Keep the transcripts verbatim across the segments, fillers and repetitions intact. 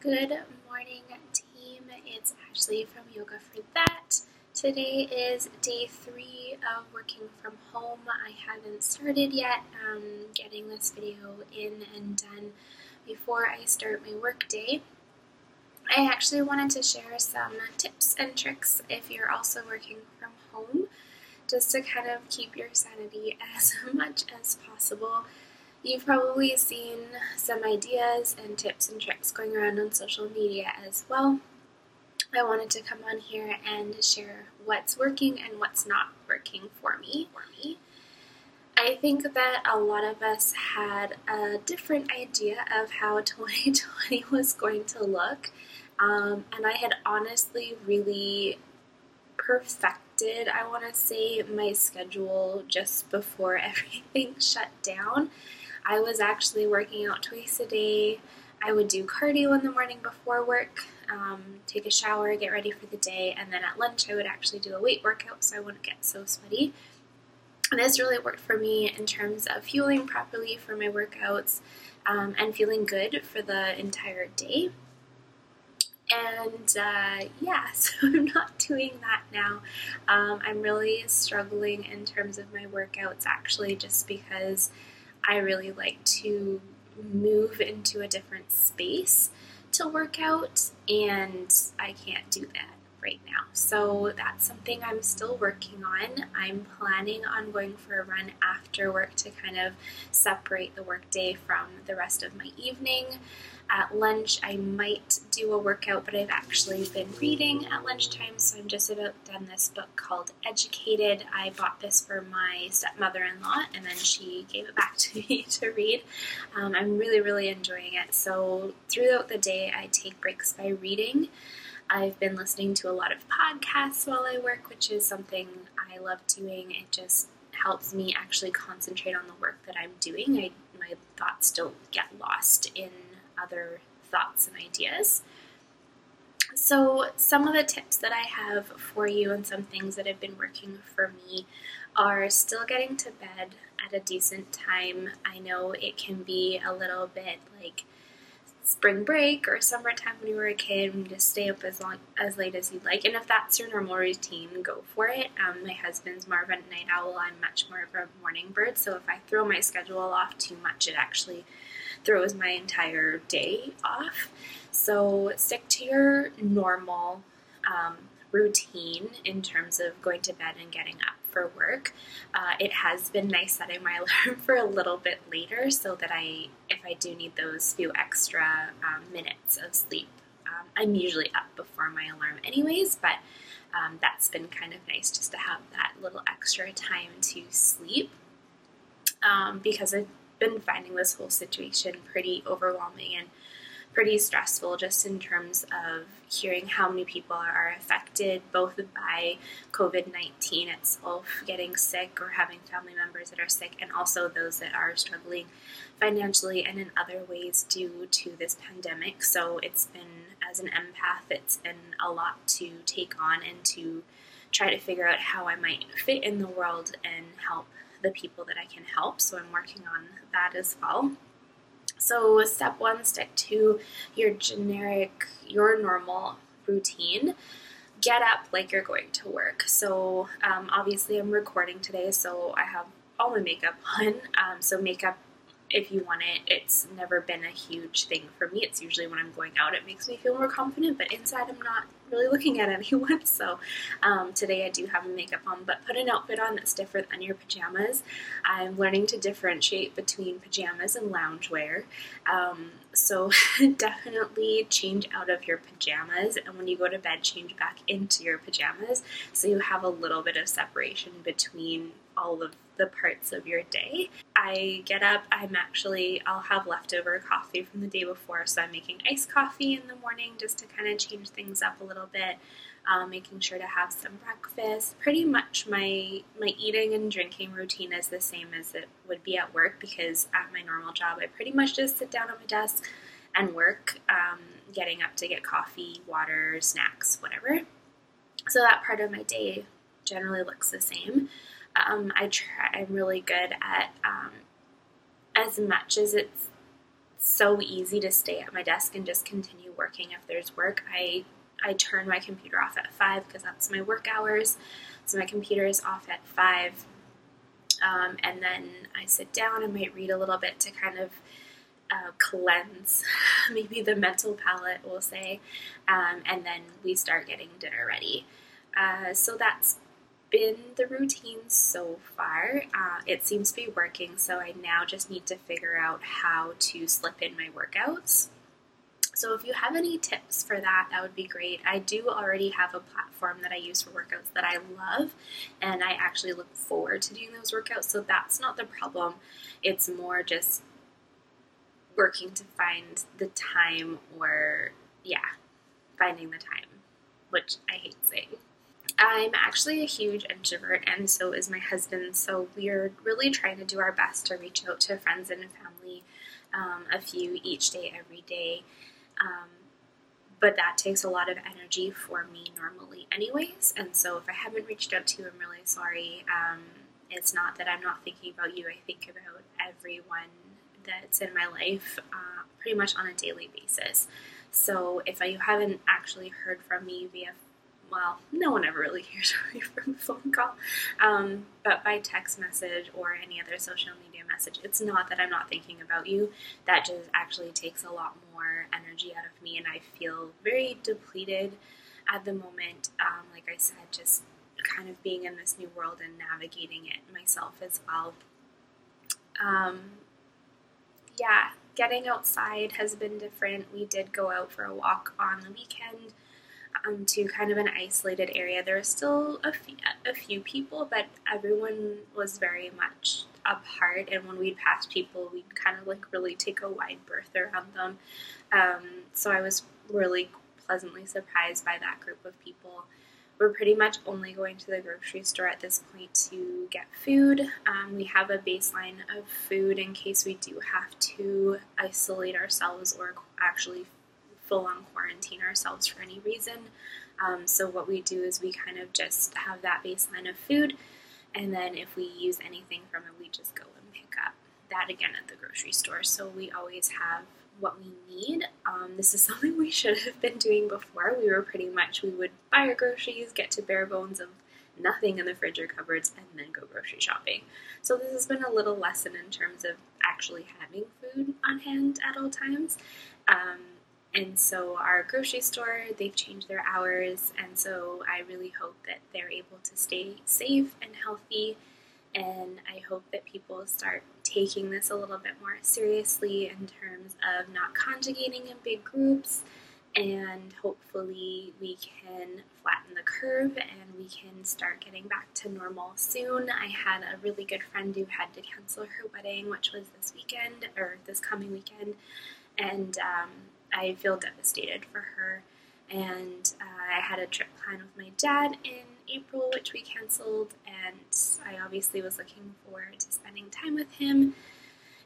Good morning, team. It's Ashley from Yoga for That. Today is day three of working from home. I haven't started yet. Um, getting this video in and done before I start my work day. I actually wanted to share some tips and tricks if you're also working from home, just to kind of keep your sanity as much as possible. You've probably seen some ideas and tips and tricks going around on social media as well. I wanted to come on here and share what's working and what's not working for me. For me. I think that a lot of us had a different idea of how twenty twenty was going to look. Um, and I had honestly really perfected, I want to say, my schedule just before everything shut down. I was actually working out twice a day. I would do cardio in the morning before work, um, take a shower, get ready for the day, and then at lunch I would actually do a weight workout so I wouldn't get so sweaty. And this really worked for me in terms of fueling properly for my workouts um, and feeling good for the entire day. And uh, yeah, so I'm not doing that now. Um, I'm really struggling in terms of my workouts actually just because I really like to move into a different space to work out, and I can't do that right now. So that's something I'm still working on. I'm planning on going for a run after work to kind of separate the workday from the rest of my evening. At lunch, I might do a workout, but I've actually been reading at lunchtime, so I'm just about done this book called Educated. I bought this for my stepmother-in-law, and then she gave it back to me to read. Um, I'm really, really enjoying it. So throughout the day, I take breaks by reading. I've been listening to a lot of podcasts while I work, which is something I love doing. It just helps me actually concentrate on the work that I'm doing. I, my thoughts don't get lost in other thoughts and ideas. So some of the tips that I have for you and some things that have been working for me are still getting to bed at a decent time. I know it can be a little bit like spring break or summertime when you were a kid, and just stay up as long as late as you like. And if that's your normal routine, go for it. Um, my husband's more of a night owl. I'm much more of a morning bird. So if I throw my schedule off too much, it actually throws my entire day off. So stick to your normal um, routine in terms of going to bed and getting up for work. Uh, it has been nice setting my alarm for a little bit later so that I, if I do need those few extra um, minutes of sleep, um, I'm usually up before my alarm anyways, but um, that's been kind of nice just to have that little extra time to sleep um, because I've been finding this whole situation pretty overwhelming and pretty stressful just in terms of hearing how many people are affected both by COVID nineteen itself, getting sick or having family members that are sick, and also those that are struggling financially and in other ways due to this pandemic. So it's been, as an empath, it's been a lot to take on and to try to figure out how I might fit in the world and help the people that I can help. So I'm working on that as well. So step one, stick to your generic, your normal routine. Get up like you're going to work. So um, obviously I'm recording today, so I have all my makeup on. Um, so makeup, if you want it, it's never been a huge thing for me. It's usually when I'm going out, it makes me feel more confident, but inside I'm not really looking at anyone. So um, today I do have makeup on, but put an outfit on that's different than your pajamas. I'm learning to differentiate between pajamas and loungewear. Um, so definitely change out of your pajamas, and when you go to bed, change back into your pajamas so you have a little bit of separation between all of the parts of your day. I get up, I'm actually, I'll have leftover coffee from the day before, so I'm making iced coffee in the morning just to kind of change things up a little bit, um, making sure to have some breakfast. Pretty much my, my eating and drinking routine is the same as it would be at work, because at my normal job, I pretty much just sit down at my desk and work, um, getting up to get coffee, water, snacks, whatever. So that part of my day generally looks the same. Um, I try, I'm really good at, um, as much as it's so easy to stay at my desk and just continue working. If there's work, I I turn my computer off at five because that's my work hours. So my computer is off at five. Um, and then I sit down and might read a little bit to kind of uh, cleanse maybe the mental palate, we'll say. Um, and then we start getting dinner ready. Uh, so that's been the routine so far. Uh, it seems to be working, so I now just need to figure out how to slip in my workouts. So if you have any tips for that, that would be great. I do already have a platform that I use for workouts that I love, and I actually look forward to doing those workouts, so that's not the problem. It's more just working to find the time or, yeah, finding the time, which I hate saying. I'm actually a huge introvert, and so is my husband, so we're really trying to do our best to reach out to friends and family, um, a few each day, every day. Um, but that takes a lot of energy for me normally anyways, and so if I haven't reached out to you, I'm really sorry. Um, it's not that I'm not thinking about you. I think about everyone that's in my life uh, pretty much on a daily basis. So if you haven't actually heard from me via, well, no one ever really hears from me from a phone call, um, but by text message or any other social media message, it's not that I'm not thinking about you. That just actually takes a lot more energy out of me, and I feel very depleted at the moment. Um, like I said, just kind of being in this new world and navigating it myself as well. Um, yeah, getting outside has been different. We did go out for a walk on the weekend. Um, to kind of an isolated area. There were still a few, a few people, but everyone was very much apart, and when we'd pass people, we'd kind of like really take a wide berth around them. Um, so I was really pleasantly surprised by that group of people. We're pretty much only going to the grocery store at this point to get food. Um, we have a baseline of food in case we do have to isolate ourselves or actually full-on quarantine ourselves for any reason. Um, so what we do is we kind of just have that baseline of food, and then if we use anything from it, we just go and pick up that again at the grocery store. So we always have what we need. Um, this is something we should have been doing before. We were pretty much, we would buy our groceries, get to bare bones of nothing in the fridge or cupboards, and then go grocery shopping. So this has been a little lesson in terms of actually having food on hand at all times. Um, And so our grocery store, they've changed their hours, and so I really hope that they're able to stay safe and healthy, and I hope that people start taking this a little bit more seriously in terms of not conjugating in big groups, and hopefully we can flatten the curve and we can start getting back to normal soon. I had a really good friend who had to cancel her wedding, which was this weekend, or this coming weekend, and um, I feel devastated for her, and uh, I had a trip planned with my dad in April, which we canceled, and I obviously was looking forward to spending time with him,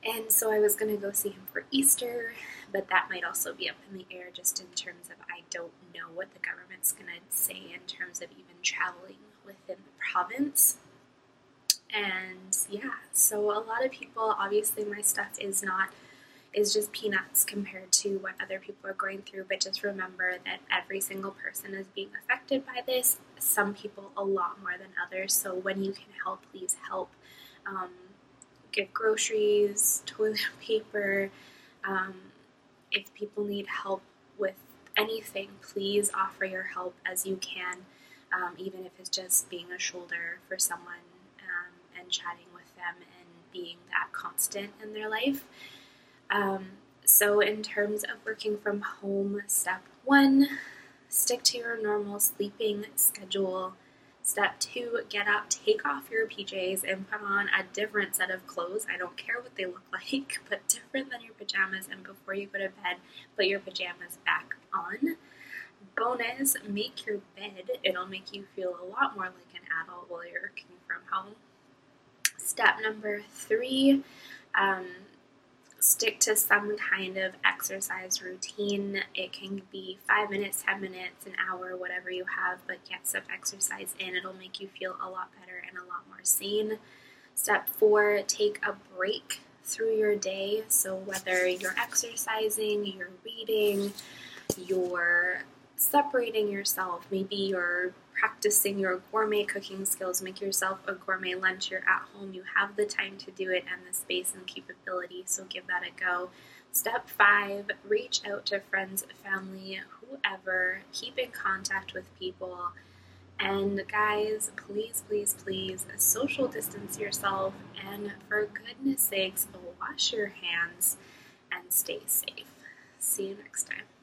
and so I was going to go see him for Easter, but that might also be up in the air just in terms of I don't know what the government's going to say in terms of even traveling within the province. And yeah, so a lot of people, obviously my stuff is not is just peanuts compared to what other people are going through, but just remember that every single person is being affected by this, some people a lot more than others, so when you can help, please help. Um, give groceries, toilet paper, um, if people need help with anything, please offer your help as you can, um, even if it's just being a shoulder for someone um, and chatting with them and being that constant in their life. Um, so in terms of working from home, step one, stick to your normal sleeping schedule. Step two, get up, take off your P Js and put on a different set of clothes. I don't care what they look like, but different than your pajamas, and before you go to bed, put your pajamas back on. Bonus, make your bed. It'll make you feel a lot more like an adult while you're working from home. Step number three, um... stick to some kind of exercise routine. It can be five minutes, ten minutes, an hour, whatever you have, but get some exercise in. It'll make you feel a lot better and a lot more sane. Step four, take a break through your day. So whether you're exercising, you're reading, you're separating yourself, maybe you're practicing your gourmet cooking skills, make yourself a gourmet lunch, you're at home, you have the time to do it and the space and capability, so give that a go. Step five, reach out to friends, family, whoever, keep in contact with people. And guys, please, please, please social distance yourself, and for goodness sakes, wash your hands and stay safe. See you next time.